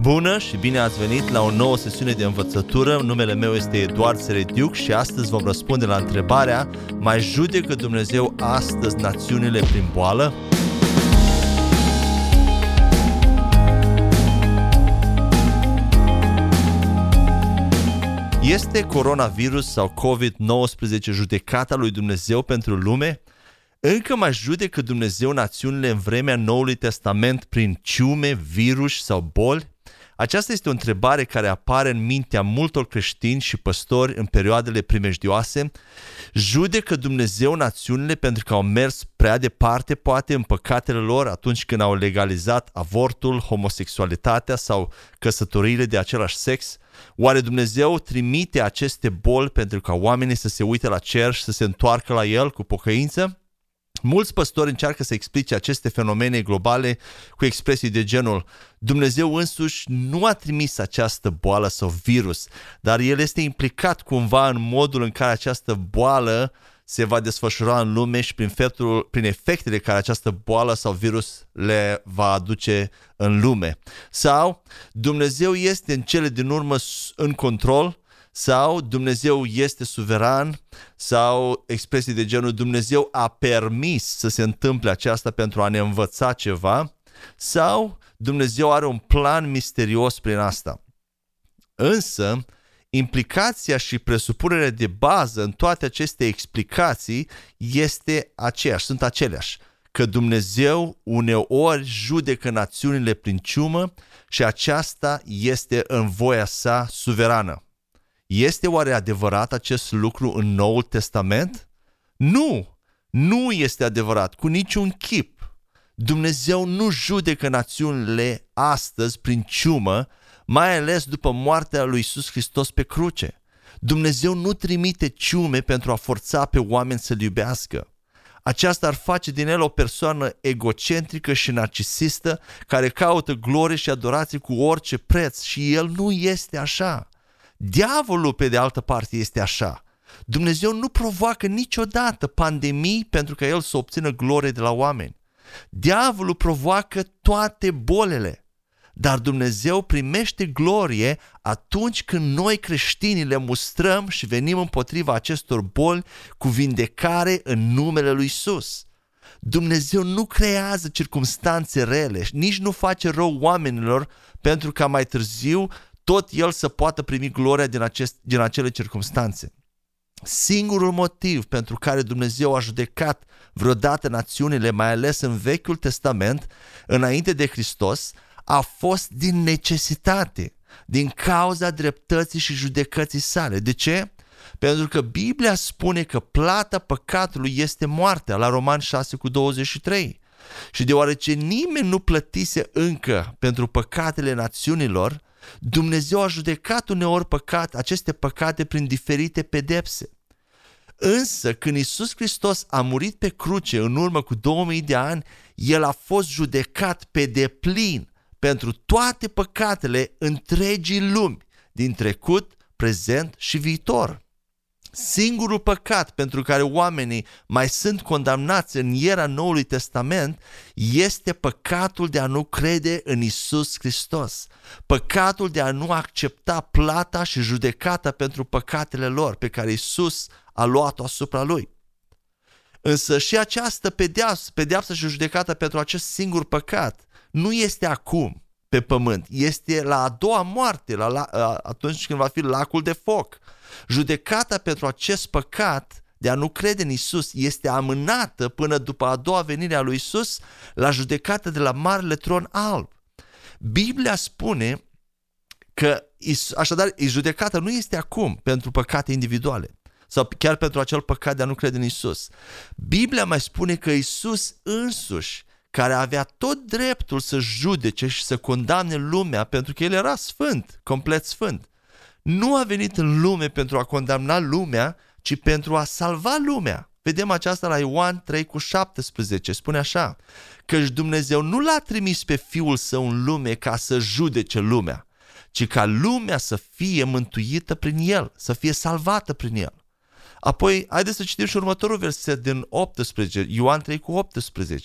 Bună și bine ați venit la o nouă sesiune de învățătură. Numele meu este Eduard Sereduc și astăzi vom răspunde la întrebarea: mai judecă Dumnezeu astăzi națiunile prin boală? Este coronavirus sau COVID-19 judecata lui Dumnezeu pentru lume? Încă mai judecă Dumnezeu națiunile în vremea Noului Testament prin ciume, virus sau boli? Aceasta este o întrebare care apare în mintea multor creștini și păstori în perioadele primejdioase. Judecă Dumnezeu națiunile pentru că au mers prea departe, poate, în păcatele lor atunci când au legalizat avortul, homosexualitatea sau căsătoriile de același sex? Oare Dumnezeu trimite aceste boli pentru ca oamenii să se uite la cer și să se întoarcă la El cu pocăință? Mulți păstori încearcă să explice aceste fenomene globale cu expresii de genul: Dumnezeu însuși nu a trimis această boală sau virus, dar El este implicat cumva în modul în care această boală se va desfășura în lume și prin efectele care această boală sau virus le va aduce în lume. Sau Dumnezeu este în cele din urmă în control, sau Dumnezeu este suveran, sau expresii de genul: Dumnezeu a permis să se întâmple aceasta pentru a ne învăța ceva, sau Dumnezeu are un plan misterios prin asta. Însă, implicația și presupunerea de bază în toate aceste explicații este aceeași, sunt aceleași, că Dumnezeu uneori judecă națiunile prin ciumă și aceasta este în voia Sa suverană. Este oare adevărat acest lucru în Noul Testament? Nu! Nu este adevărat, cu niciun chip. Dumnezeu nu judecă națiunile astăzi prin ciumă, mai ales după moartea lui Iisus Hristos pe cruce. Dumnezeu nu trimite ciume pentru a forța pe oameni să-L iubească. Aceasta ar face din el o persoană egocentrică și narcisistă care caută glorie și adorație cu orice preț și el nu este așa. Diavolul, pe de altă parte, este așa. Dumnezeu nu provoacă niciodată pandemii pentru ca el să obțină glorie de la oameni. Diavolul provoacă toate bolile, dar Dumnezeu primește glorie atunci când noi creștinii le mustrăm și venim împotriva acestor boli cu vindecare în numele lui Iisus. Dumnezeu nu creează circumstanțe rele, nici nu face rău oamenilor pentru ca mai târziu tot el să poată primi gloria din acele circumstanțe. Singurul motiv pentru care Dumnezeu a judecat vreodată națiunile, mai ales în Vechiul Testament, înainte de Hristos, a fost din necesitate, din cauza dreptății și judecății Sale. De ce? Pentru că Biblia spune că plata păcatului este moartea, la Romani 6,23. Și deoarece nimeni nu plătise încă pentru păcatele națiunilor, Dumnezeu a judecat uneori aceste păcate prin diferite pedepse. Însă când Iisus Hristos a murit pe cruce în urmă cu 2000 de ani, El a fost judecat pe deplin pentru toate păcatele întregii lumi, din trecut, prezent și viitor. Singurul păcat pentru care oamenii mai sunt condamnați în era Noului Testament este păcatul de a nu crede în Iisus Hristos, păcatul de a nu accepta plata și judecata pentru păcatele lor pe care Iisus a luat-o asupra Lui. Însă și această pedeapsă și judecata pentru acest singur păcat nu este acum pe pământ, este la a doua moarte, atunci când va fi lacul de foc. Judecata pentru acest păcat de a nu crede în Iisus este amânată până după a doua venire a lui Iisus, la judecata de la Marele Tron Alb. Biblia spune că așadar judecata nu este acum pentru păcate individuale sau chiar pentru acel păcat de a nu crede în Iisus. Biblia mai spune că Iisus însuși, care avea tot dreptul să judece și să condamne lumea pentru că El era sfânt, complet sfânt, nu a venit în lume pentru a condamna lumea, ci pentru a salva lumea. Vedem aceasta la Ioan 3,17, spune așa: căci Dumnezeu nu l-a trimis pe Fiul Său în lume ca să judece lumea, ci ca lumea să fie mântuită prin El, să fie salvată prin El. Apoi, haideți să citim și următorul verset din 18, Ioan 3,18.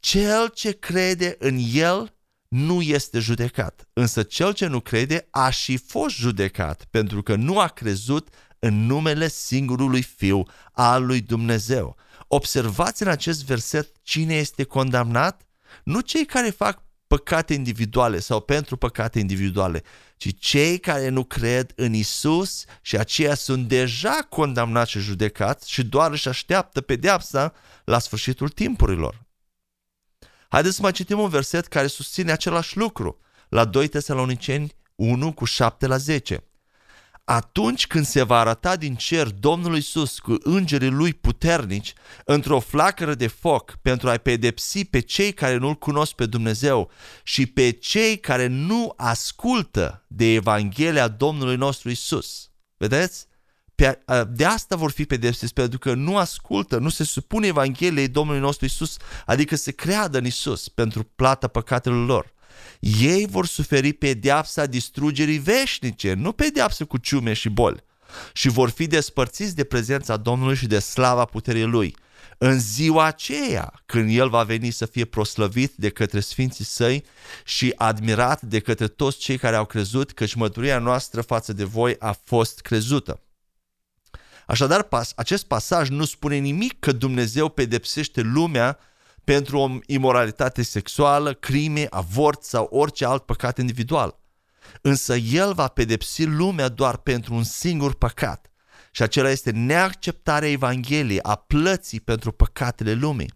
Cel ce crede în El nu este judecat, însă cel ce nu crede a și fost judecat, pentru că nu a crezut în numele singurului Fiu al lui Dumnezeu. Observați în acest verset cine este condamnat? Nu cei care fac păcate individuale sau pentru păcate individuale, ci cei care nu cred în Isus, și aceia sunt deja condamnați și judecați și doar își așteaptă pedeapsa la sfârșitul timpurilor. Haideți să mai citim un verset care susține același lucru, la 2 Tesaloniceni 1:7-10. Atunci când se va arăta din cer Domnul Iisus cu îngerii lui puternici într-o flacără de foc pentru a-i pedepsi pe cei care nu-L cunosc pe Dumnezeu și pe cei care nu ascultă de Evanghelia Domnului nostru Iisus. Vedeți? De asta vor fi pedepsiți, pentru că nu ascultă, nu se supune Evangheliei Domnului nostru Iisus, adică se creadă în Iisus pentru plata păcatelor lor. Ei vor suferi pedeapsa distrugerii veșnice, nu pedeapsă cu ciume și boli, și vor fi despărțiți de prezența Domnului și de slava puterii Lui. În ziua aceea, când El va veni să fie proslăvit de către sfinții Săi și admirat de către toți cei care au crezut, căci mărturia noastră față de voi a fost crezută. Așadar, acest pasaj nu spune nimic că Dumnezeu pedepsește lumea pentru o imoralitate sexuală, crime, avort sau orice alt păcat individual. Însă El va pedepsi lumea doar pentru un singur păcat, și acela este neacceptarea Evangheliei, a plății pentru păcatele lumii.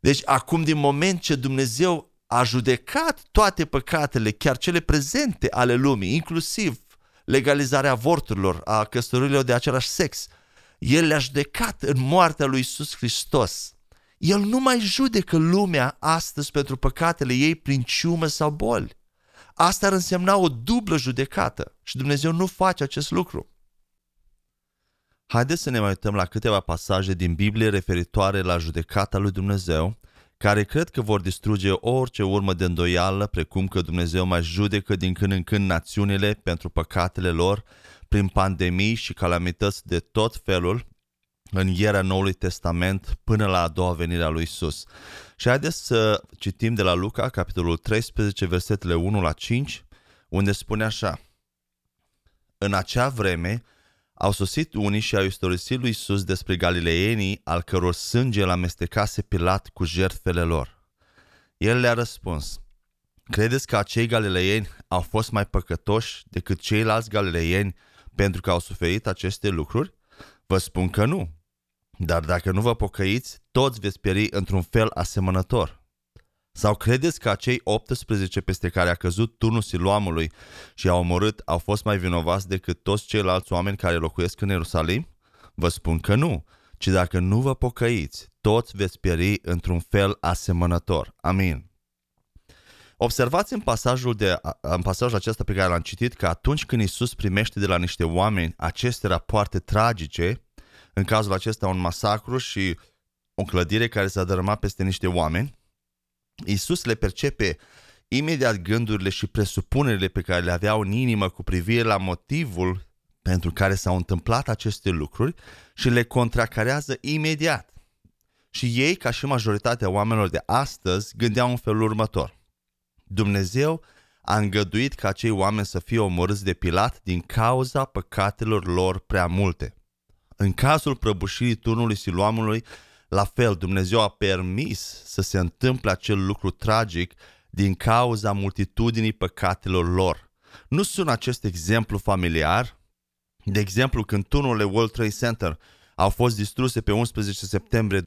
Deci acum, din moment ce Dumnezeu a judecat toate păcatele, chiar cele prezente ale lumii, inclusiv legalizarea avorturilor, a căsătoriilor de același sex, El le-a judecat în moartea lui Iisus Hristos. El nu mai judecă lumea astăzi pentru păcatele ei prin ciumă sau boli. Asta ar însemna o dublă judecată și Dumnezeu nu face acest lucru. Haideți să ne mai uităm la câteva pasaje din Biblie referitoare la judecata lui Dumnezeu, care cred că vor distruge orice urmă de îndoială, precum că Dumnezeu mai judecă din când în când națiunile pentru păcatele lor prin pandemii și calamități de tot felul, în era Noului Testament până la a doua venire a lui Isus. Și haideți să citim de la Luca, capitolul 13, versetele 1-5, unde spune așa: În acea vreme au sosit unii și au istorisit lui Isus despre galileenii, al căror sânge l-amestecase Pilat cu jertfele lor. El le-a răspuns: Credeți că acei galileeni au fost mai păcătoși decât ceilalți galileeni pentru că au suferit aceste lucruri? Vă spun că nu. Dar dacă nu vă pocăiți, toți veți pieri într-un fel asemănător. Sau credeți că acei 18 peste care a căzut turnul Siloamului și au omorât au fost mai vinovați decât toți ceilalți oameni care locuiesc în Ierusalim? Vă spun că nu, ci dacă nu vă pocăiți, toți veți pieri într-un fel asemănător. Amin. Observați în pasajul acesta pe care l-am citit că atunci când Iisus primește de la niște oameni aceste rapoarte tragice, în cazul acesta un masacru și o clădire care s-a dărâmat peste niște oameni, Iisus le percepe imediat gândurile și presupunerile pe care le aveau în inimă cu privire la motivul pentru care s-au întâmplat aceste lucruri și le contracarează imediat. Și ei, ca și majoritatea oamenilor de astăzi, gândeau în felul următor: Dumnezeu a îngăduit ca acei oameni să fie omorâți de Pilat din cauza păcatelor lor prea multe. În cazul prăbușirii turnului Siloamului, la fel, Dumnezeu a permis să se întâmple acel lucru tragic din cauza multitudinii păcatelor lor. Nu sună acest exemplu familiar? De exemplu, când turnurile World Trade Center au fost distruse pe 11 septembrie,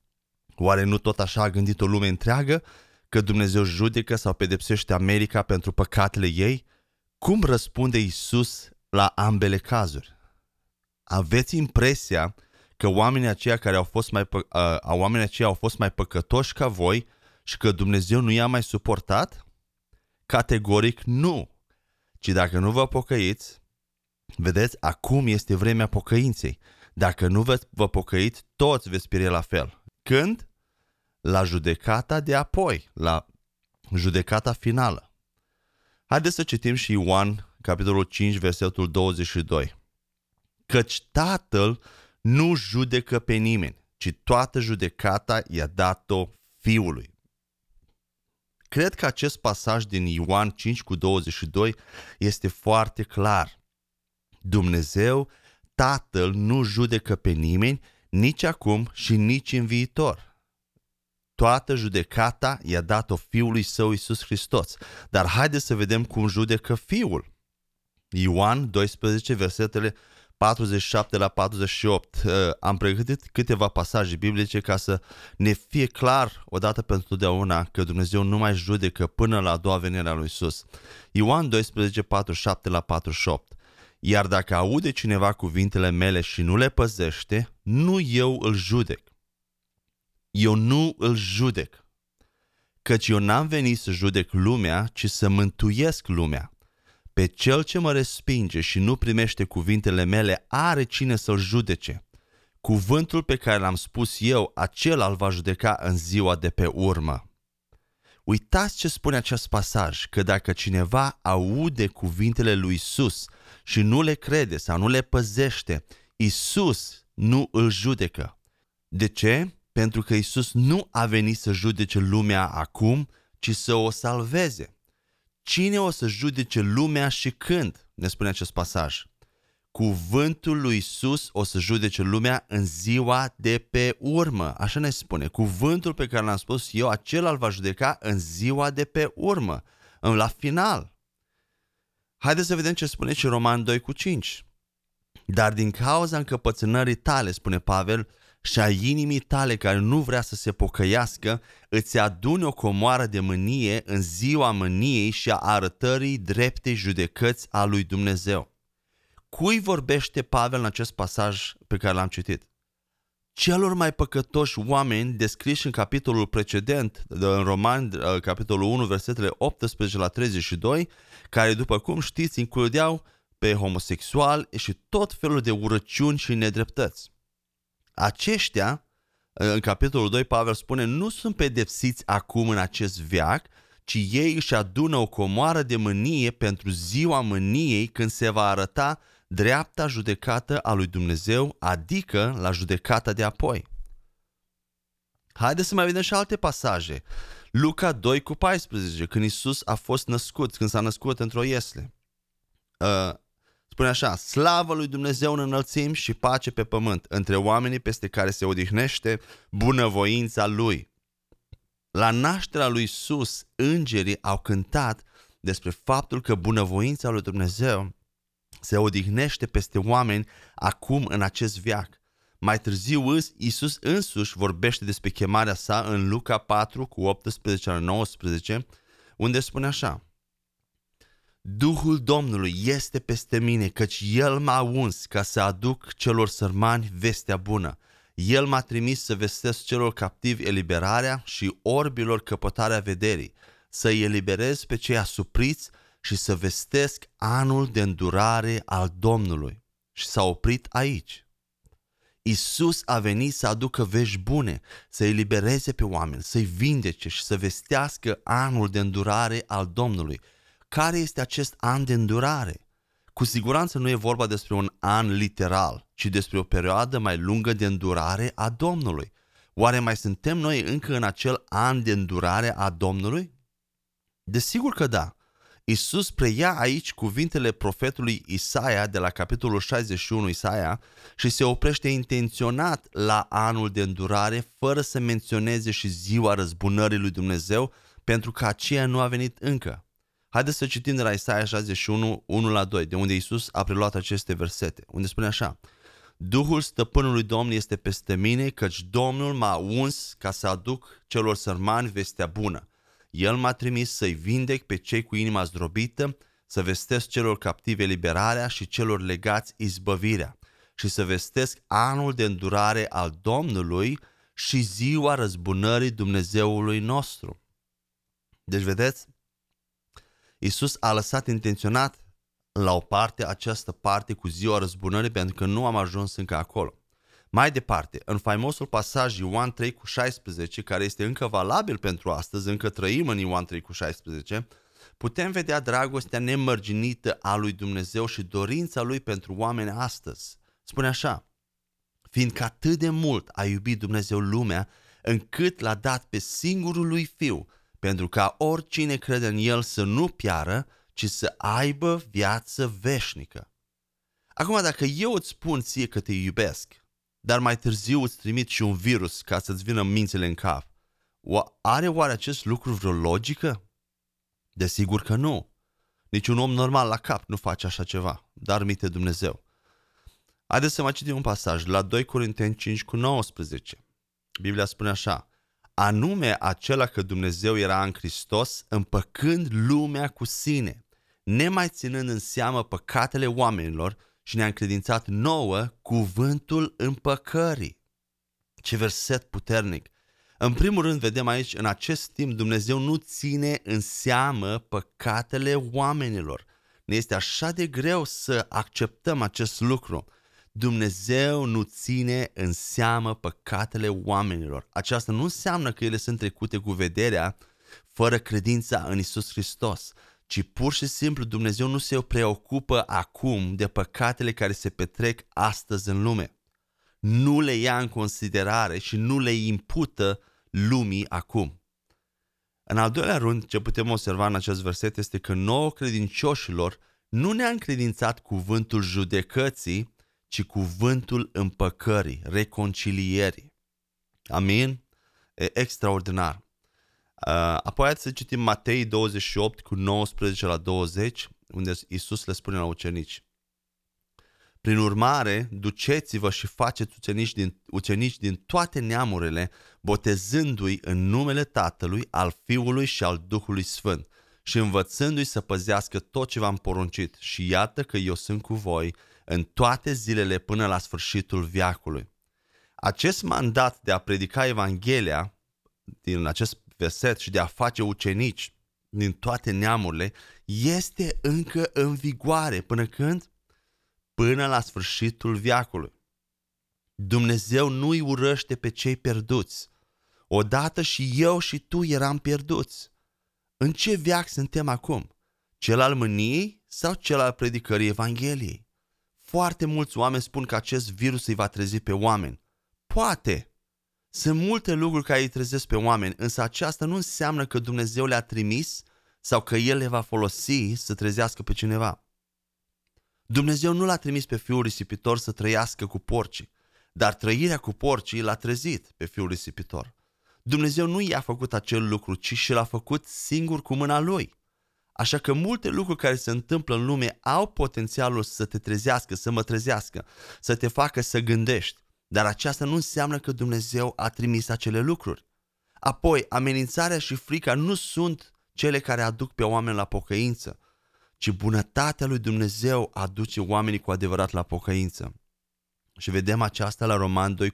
oare nu tot așa a gândit o lume întreagă? Că Dumnezeu judecă sau pedepsește America pentru păcatele ei? Cum răspunde Iisus la ambele cazuri? Aveți impresia că oamenii aceia au fost mai păcătoși ca voi și că Dumnezeu nu i-a mai suportat? Categoric nu, ci dacă nu vă pocăiți, vedeți, acum este vremea pocăinței. Dacă nu vă pocăiți, toți veți pieri la fel. Când? La judecata de apoi, la judecata finală. Haideți să citim și Ioan, capitolul 5, versetul 22. Căci Tatăl nu judecă pe nimeni, ci toată judecata i-a dat-o Fiului. Cred că acest pasaj din Ioan 5:22 este foarte clar. Dumnezeu, Tatăl, nu judecă pe nimeni, nici acum și nici în viitor. Toată judecata i-a dat-o Fiului Său Iisus Hristos. Dar haideți să vedem cum judecă Fiul. Ioan 12, versetele 47 la 48. Am pregătit câteva pasaje biblice ca să ne fie clar odată pentru totdeauna că Dumnezeu nu mai judecă până la a doua venire a lui Iisus. Ioan 12, 47 la 48. Iar dacă aude cineva cuvintele mele și nu le păzește, nu eu îl judec. Eu nu îl judec, căci eu n-am venit să judec lumea, ci să mântuiesc lumea. Pe cel ce mă respinge și nu primește cuvintele mele, are cine să-l judece. Cuvântul pe care l-am spus eu, acela îl va judeca în ziua de pe urmă. Uitați ce spune acest pasaj, că dacă cineva aude cuvintele lui Iisus și nu le crede sau nu le păzește, Iisus nu îl judecă. De ce? Pentru că Iisus nu a venit să judece lumea acum, ci să o salveze. Cine o să judece lumea și când? Ne spune acest pasaj. Cuvântul lui Iisus o să judece lumea în ziua de pe urmă. Așa ne spune. Cuvântul pe care l-am spus eu, acela îl va judeca în ziua de pe urmă, la final. Haideți să vedem ce spune și Roman 2:5. Dar din cauza încăpățânării tale, spune Pavel, și a inimii tale care nu vrea să se pocăiască, îți adune o comoară de mânie în ziua mâniei și a arătării dreptei judecăți a lui Dumnezeu. Cui vorbește Pavel în acest pasaj pe care l-am citit? Celor mai păcătoși oameni descriși în capitolul precedent, în Romani, capitolul 1, versetele 18 la 32, care, după cum știți, includeau pe homosexuali și tot felul de urăciuni și nedreptăți. Aceștia, în capitolul 2, Pavel spune, nu sunt pedepsiți acum în acest veac, ci ei își adună o comoară de mânie pentru ziua mâniei, când se va arăta dreapta judecată a lui Dumnezeu, adică la judecata de apoi. Haideți să mai vedem și alte pasaje. Luca 2:14, când Iisus a fost născut, când s-a născut într-o iesle. Spune așa, slavă lui Dumnezeu în înălțimi și pace pe pământ, între oamenii peste care se odihnește bunăvoința lui. La nașterea lui Iisus, îngerii au cântat despre faptul că bunăvoința lui Dumnezeu se odihnește peste oameni acum în acest veac. Mai târziu Iisus însuși vorbește despre chemarea sa în Luca 4:18-19, unde spune așa. Duhul Domnului este peste mine, căci El m-a uns ca să aduc celor sărmani vestea bună. El m-a trimis să vestesc celor captivi eliberarea și orbilor căpătarea vederii, să-i eliberez pe cei asupriți și să vestesc anul de îndurare al Domnului. Și s-a oprit aici. Iisus a venit să aducă vești bune, să-i elibereze pe oameni, să-i vindece și să vestească anul de îndurare al Domnului. Care este acest an de îndurare? Cu siguranță nu e vorba despre un an literal, ci despre o perioadă mai lungă de îndurare a Domnului. Oare mai suntem noi încă în acel an de îndurare a Domnului? Desigur că da. Iisus preia aici cuvintele profetului Isaia de la capitolul 61 Isaia și se oprește intenționat la anul de îndurare fără să menționeze și ziua răzbunării lui Dumnezeu, pentru că aceea nu a venit încă. Haideți să citim de la Isaia 61, 1-2, de unde Iisus a preluat aceste versete, unde spune așa. Duhul stăpânului Domnului este peste mine, căci Domnul m-a uns ca să aduc celor sărmani vestea bună. El m-a trimis să-i vindec pe cei cu inima zdrobită, să vestesc celor captivi eliberarea și celor legați izbăvirea și să vestesc anul de îndurare al Domnului și ziua răzbunării Dumnezeului nostru. Deci vedeți? Iisus a lăsat intenționat la o parte această parte cu ziua răzbunării, pentru că nu am ajuns încă acolo. Mai departe, în faimosul pasaj Ioan 3:16, care este încă valabil pentru astăzi, încă trăim în Ioan 3:16, putem vedea dragostea nemărginită a lui Dumnezeu și dorința lui pentru oameni astăzi. Spune așa, fiindcă atât de mult a iubit Dumnezeu lumea, încât l-a dat pe singurul lui Fiu, pentru ca oricine crede în el să nu piară, ci să aibă viață veșnică. Acum, dacă eu îți spun ție că te iubesc, dar mai târziu îți trimit și un virus ca să-ți vină mințile în cap, are oare acest lucru vreo logică? Desigur că nu. Niciun om normal la cap nu face așa ceva, dar minte Dumnezeu. Haideți să mai citim un pasaj la 2 Corinteni 5:19. Biblia spune așa: anume acela că Dumnezeu era în Hristos, împăcând lumea cu sine, nemai ținând în seamă păcatele oamenilor, și ne-a încredințat nouă cuvântul împăcării. Ce verset puternic! În primul rând vedem aici, în acest timp, Dumnezeu nu ține în seamă păcatele oamenilor. Ne este așa de greu să acceptăm acest lucru. Dumnezeu nu ține în seamă păcatele oamenilor. Aceasta nu înseamnă că ele sunt trecute cu vederea fără credința în Isus Hristos, ci pur și simplu Dumnezeu nu se preocupă acum de păcatele care se petrec astăzi în lume. Nu le ia în considerare și nu le impută lumii acum. În al doilea rând, ce putem observa în acest verset este că nouă credincioșilor nu ne-a încredințat cuvântul judecății, ci cuvântul împăcării, reconcilierii. Amin? E extraordinar. Apoi hai să citim Matei 28:19-20, unde Iisus le spune la ucenici: prin urmare, duceți-vă și faceți ucenici din toate neamurile, botezându-i în numele Tatălui, al Fiului și al Duhului Sfânt, și învățându-i să păzească tot ce v-am poruncit. Și iată că eu sunt cu voi în toate zilele până la sfârșitul veacului. Acest mandat de a predica Evanghelia din acest verset și de a face ucenici din toate neamurile este încă în vigoare. Până când? Până la sfârșitul veacului. Dumnezeu nu-i urăște pe cei pierduți. Odată și eu și tu eram pierduți. În ce veac suntem acum? Cel al mâniei sau cel al predicării Evangheliei? Foarte mulți oameni spun că acest virus îi va trezi pe oameni. Poate. Sunt multe lucruri care îi trezesc pe oameni, însă aceasta nu înseamnă că Dumnezeu le-a trimis sau că El le va folosi să trezească pe cineva. Dumnezeu nu l-a trimis pe fiul risipitor să trăiască cu porcii, dar trăirea cu porcii l-a trezit pe fiul risipitor. Dumnezeu nu i-a făcut acel lucru, ci și l-a făcut singur cu mâna Lui. Așa că multe lucruri care se întâmplă în lume au potențialul să te trezească, să mă trezească, să te facă să gândești. Dar aceasta nu înseamnă că Dumnezeu a trimis acele lucruri. Apoi, amenințarea și frica nu sunt cele care aduc pe oameni la pocăință, ci bunătatea lui Dumnezeu aduce oamenii cu adevărat la pocăință. Și vedem aceasta la Roman 2:4.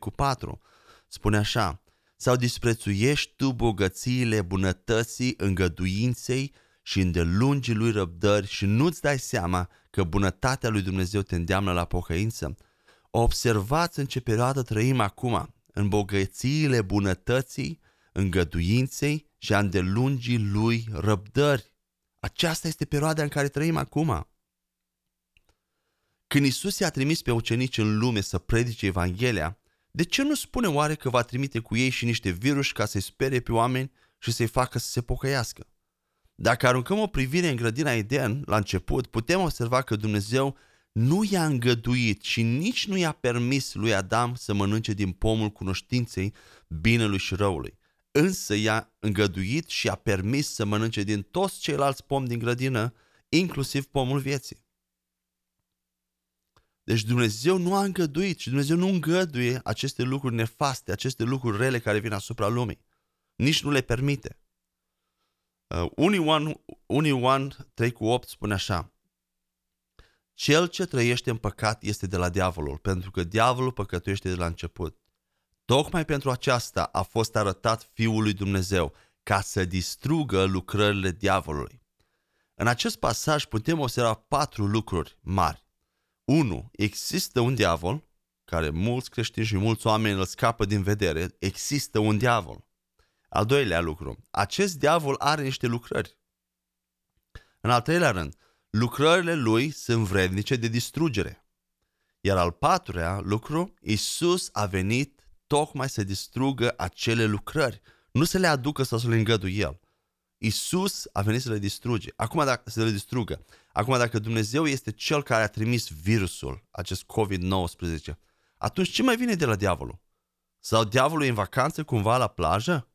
Spune așa: sau disprețuiești tu bogățiile bunătății, îngăduinței și îndelungii lui răbdări și nu-ți dai seama că bunătatea lui Dumnezeu te îndeamnă la pocăință? Observați în ce perioadă trăim acum, în bogățiile bunătății, îngăduinței și a îndelungii lui răbdări. Aceasta este perioada în care trăim acum. Când Iisus i-a trimis pe ucenici în lume să predice Evanghelia, de ce nu spune oare că va trimite cu ei și niște virus ca să-i sperie pe oameni și să-i facă să se pocăiască? Dacă aruncăm o privire în grădina Eden, la început, putem observa că Dumnezeu nu i-a îngăduit și nici nu i-a permis lui Adam să mănânce din pomul cunoștinței binelui și răului. Însă i-a îngăduit și i-a permis să mănânce din toți ceilalți pomi din grădină, inclusiv pomul vieții. Deci Dumnezeu nu a îngăduit și Dumnezeu nu îngăduie aceste lucruri nefaste, aceste lucruri rele care vin asupra lumii. Nici nu le permite. 1 Ioan 3:8 spune așa: cel ce trăiește în păcat este de la diavolul, pentru că diavolul păcătuiește de la început. Tocmai pentru aceasta a fost arătat Fiul lui Dumnezeu, ca să distrugă lucrările diavolului. În acest pasaj putem observa 4 lucruri mari. 1. Există un diavol, care mulți creștini și mulți oameni îl scapă din vedere. Există un diavol. Al doilea lucru, acest diavol are niște lucrări. În al treilea rând, lucrările lui sunt vrednice de distrugere. Iar al patrulea lucru, Iisus a venit tocmai să distrugă acele lucrări, nu să le aducă sau să le îngăduie El. Iisus a venit să le distruge. Acum, dacă Dumnezeu este Cel care a trimis virusul, acest COVID-19, atunci ce mai vine de la diavolul? Sau diavolul e în vacanță cumva la plajă?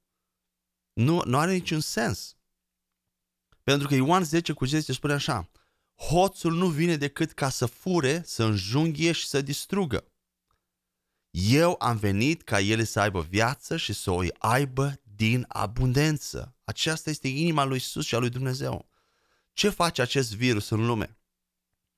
Nu are niciun sens. Pentru că Ioan 10:10 spune așa: hoțul nu vine decât ca să fure, să înjunghie și să distrugă. Eu am venit ca ele să aibă viață și să o aibă din abundență. Aceasta este inima lui Iisus și a lui Dumnezeu. Ce face acest virus în lume?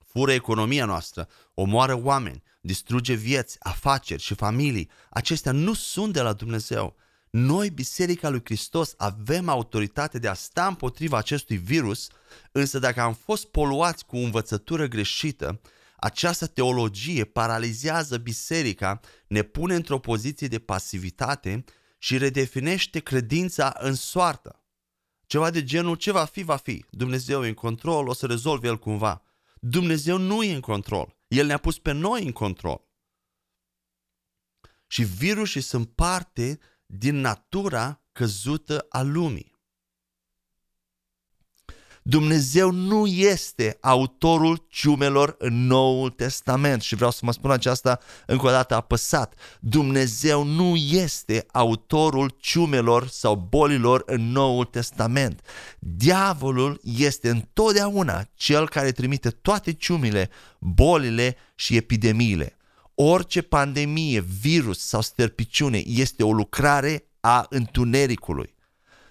Fură economia noastră, omoară oameni, distruge vieți, afaceri și familii. Acestea nu sunt de la Dumnezeu. Noi, Biserica lui Hristos, avem autoritate de a sta împotriva acestui virus, însă dacă am fost poluați cu învățătură greșită, această teologie paralizează biserica, ne pune într-o poziție de pasivitate și redefinește credința în soartă. Ceva de genul: ce va fi, va fi. Dumnezeu e în control, o să rezolve El cumva. Dumnezeu nu e în control. El ne-a pus pe noi în control. Și virusii sunt parte din natura căzută a lumii. Dumnezeu nu este autorul ciumelor în Noul Testament. Și vreau să mă spun aceasta încă o dată apăsat. Dumnezeu nu este autorul ciumelor sau bolilor în Noul Testament. Diavolul este întotdeauna cel care trimite toate ciumile, bolile și epidemiile. Orice pandemie, virus sau stârpiciune este o lucrare a întunericului.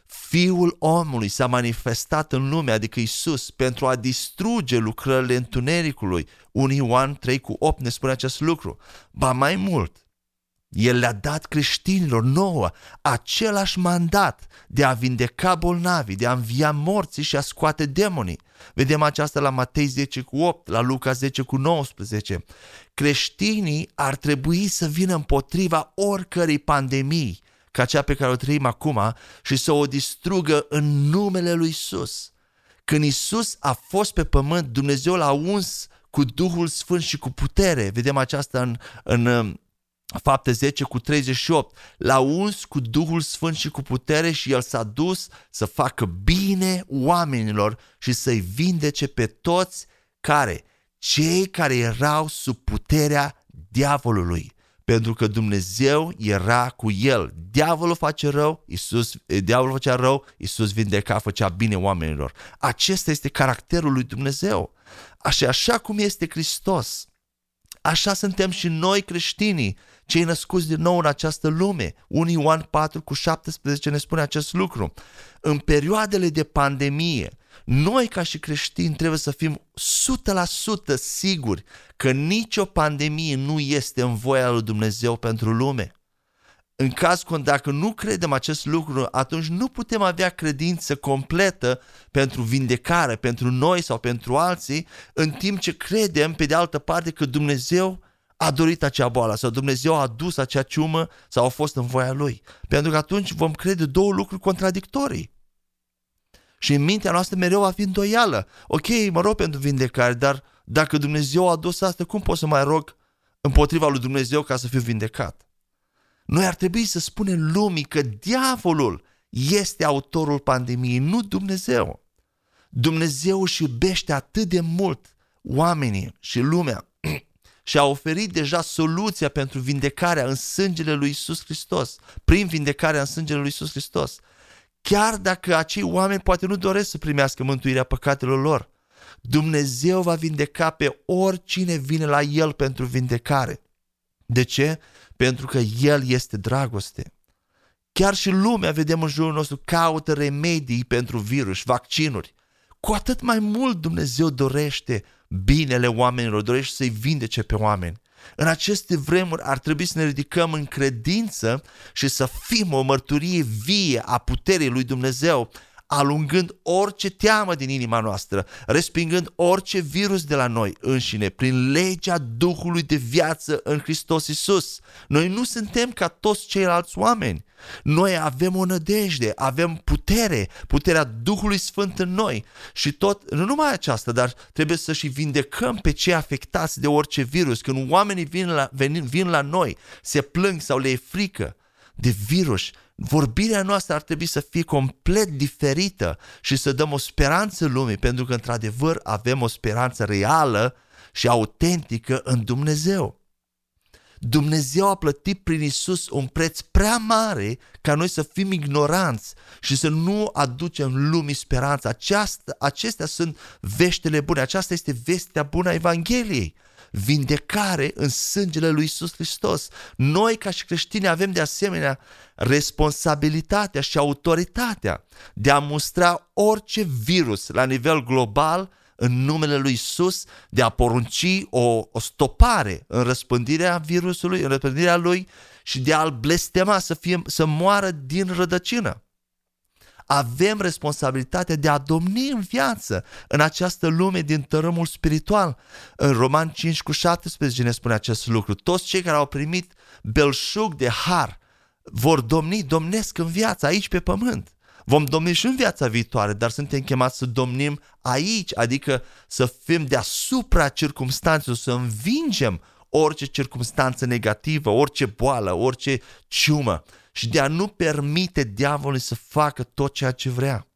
Fiul omului s-a manifestat în lume, adică Iisus, pentru a distruge lucrările întunericului. 1 Ioan 3:8 ne spune acest lucru. Ba mai mult, El le-a dat creștinilor nouă același mandat de a vindeca bolnavii, de a învia morții și a scoate demonii. Vedem aceasta la Matei 10:8, la Luca 10:19. Creștinii ar trebui să vină împotriva oricărei pandemii ca cea pe care o trăim acum și să o distrugă în numele lui Iisus. Când Iisus a fost pe pământ, Dumnezeu l-a uns cu Duhul Sfânt și cu putere. Vedem aceasta în Fapte 10:38. L-a uns cu Duhul Sfânt și cu putere și El s-a dus să facă bine oamenilor și să-i vindece pe toți cei care erau sub puterea diavolului. Pentru că Dumnezeu era cu el. Diavolul făcea rău, Iisus vindeca, făcea bine oamenilor. Acesta este caracterul lui Dumnezeu. Așa cum este Hristos, așa suntem și noi creștinii, cei născuți din nou în această lume. 1 Ioan 4:17 ne spune acest lucru. În perioadele de pandemie, noi ca și creștini trebuie să fim 100% siguri că nicio pandemie nu este în voia lui Dumnezeu pentru lume. În caz că dacă nu credem acest lucru, atunci nu putem avea credință completă pentru vindecare, pentru noi sau pentru alții, în timp ce credem pe de altă parte că Dumnezeu a dorit acea boală sau Dumnezeu a adus acea ciumă sau a fost în voia Lui. Pentru că atunci vom crede două lucruri contradictorii. Și în mintea noastră mereu va fi îndoială. Ok, mă rog pentru vindecare, dar dacă Dumnezeu a adus asta, cum pot să mai rog împotriva lui Dumnezeu ca să fiu vindecat? Noi ar trebui să spunem lumii că diavolul este autorul pandemiei, nu Dumnezeu. Dumnezeu își iubește atât de mult oamenii și lumea și a oferit deja soluția pentru vindecarea în sângele lui Iisus Hristos, prin vindecarea în sângele lui Iisus Hristos. Chiar dacă acei oameni poate nu doresc să primească mântuirea păcatelor lor, Dumnezeu va vindeca pe oricine vine la El pentru vindecare. De ce? Pentru că El este dragoste. Chiar și lumea, vedem în jurul nostru, caută remedii pentru virus, vaccinuri. Cu atât mai mult Dumnezeu dorește binele oamenilor, dorește să-i vindece pe oameni. În aceste vremuri ar trebui să ne ridicăm în credință și să fim o mărturie vie a puterii lui Dumnezeu, alungând orice teamă din inima noastră, respingând orice virus de la noi înșine, prin legea Duhului de viață în Hristos Iisus. Noi nu suntem ca toți ceilalți oameni. Noi avem o nădejde, avem putere, puterea Duhului Sfânt în noi și nu numai aceasta, dar trebuie să și vindecăm pe cei afectați de orice virus. Când oamenii vin la noi, se plâng sau le e frică de virus, Vorbirea noastră ar trebui să fie complet diferită și să dăm o speranță lumii, pentru că într-adevăr avem o speranță reală și autentică în Dumnezeu. Dumnezeu a plătit prin Iisus un preț prea mare ca noi să fim ignoranți și să nu aducem lumii speranța. Acestea sunt veștile bune, aceasta este vestea bună a Evangheliei. Vindecare în sângele lui Iisus Hristos. Noi ca și creștini avem de asemenea responsabilitatea și autoritatea de a mustra orice virus la nivel global în numele lui Iisus, de a porunci o stopare în răspândirea virusului, în răspândirea lui și de a-l blestema să moară din rădăcină. Avem responsabilitatea de a domni în viață, în această lume din tărâmul spiritual. În Roman 5:17 ne spune acest lucru. Toți cei care au primit belșug de har vor domnesc în viață, aici pe pământ. Vom domni și în viața viitoare, dar suntem chemați să domnim aici, adică să fim deasupra circumstanțelor, să învingem orice circumstanță negativă, orice boală, orice ciumă și de a nu permite diavolului să facă tot ceea ce vrea.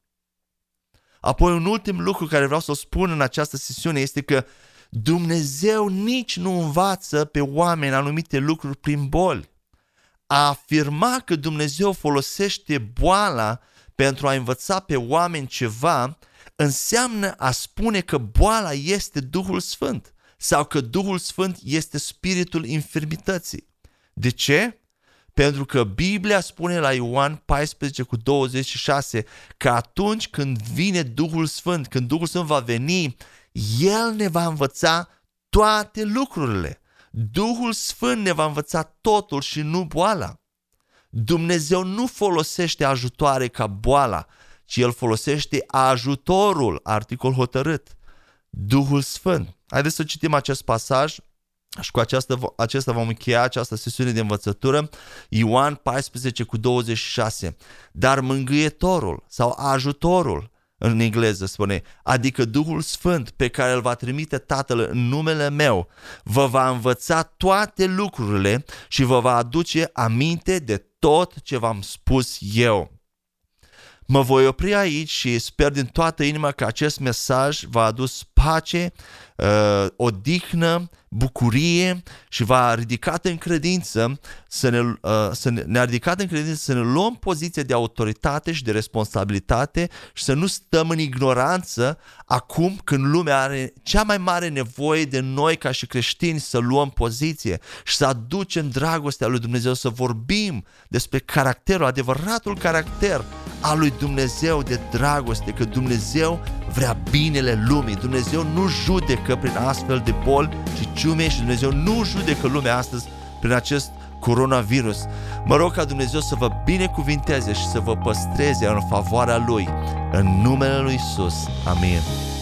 Apoi un ultim lucru care vreau să o spun în această sesiune este că Dumnezeu nici nu învață pe oameni anumite lucruri prin boli. A afirma că Dumnezeu folosește boala pentru a învăța pe oameni ceva înseamnă a spune că boala este Duhul Sfânt sau că Duhul Sfânt este spiritul infirmității. De ce? Pentru că Biblia spune la Ioan 14:26 că atunci când vine Duhul Sfânt, când Duhul Sfânt va veni, El ne va învăța toate lucrurile. Duhul Sfânt ne va învăța totul și nu boala. Dumnezeu nu folosește ajutoare ca boala, ci El folosește ajutorul, articol hotărât, Duhul Sfânt. Haideți să citim acest pasaj și cu acesta vom încheia această sesiune de învățătură. Ioan 14:26. Dar mângâietorul sau ajutorul, în engleză spune, adică Duhul Sfânt pe care îl va trimite Tatăl în numele meu, vă va învăța toate lucrurile și vă va aduce aminte de tot ce v-am spus eu. Mă voi opri aici și sper din toată inima că acest mesaj v-a adus pace, odihnă, bucurie și v-a ridicat în credință să ne luăm poziție de autoritate și de responsabilitate și să nu stăm în ignoranță acum când lumea are cea mai mare nevoie de noi ca și creștini să luăm poziție și să aducem dragostea lui Dumnezeu, să vorbim despre adevăratul caracter al lui Dumnezeu de dragoste, că Dumnezeu vrea binele lumii. Dumnezeu nu judecă prin astfel de boli și ciume și Dumnezeu nu judecă lumea astăzi prin acest coronavirus. Mă rog ca Dumnezeu să vă binecuvinteze și să vă păstreze în favoarea Lui. În numele Lui Iisus. Amin.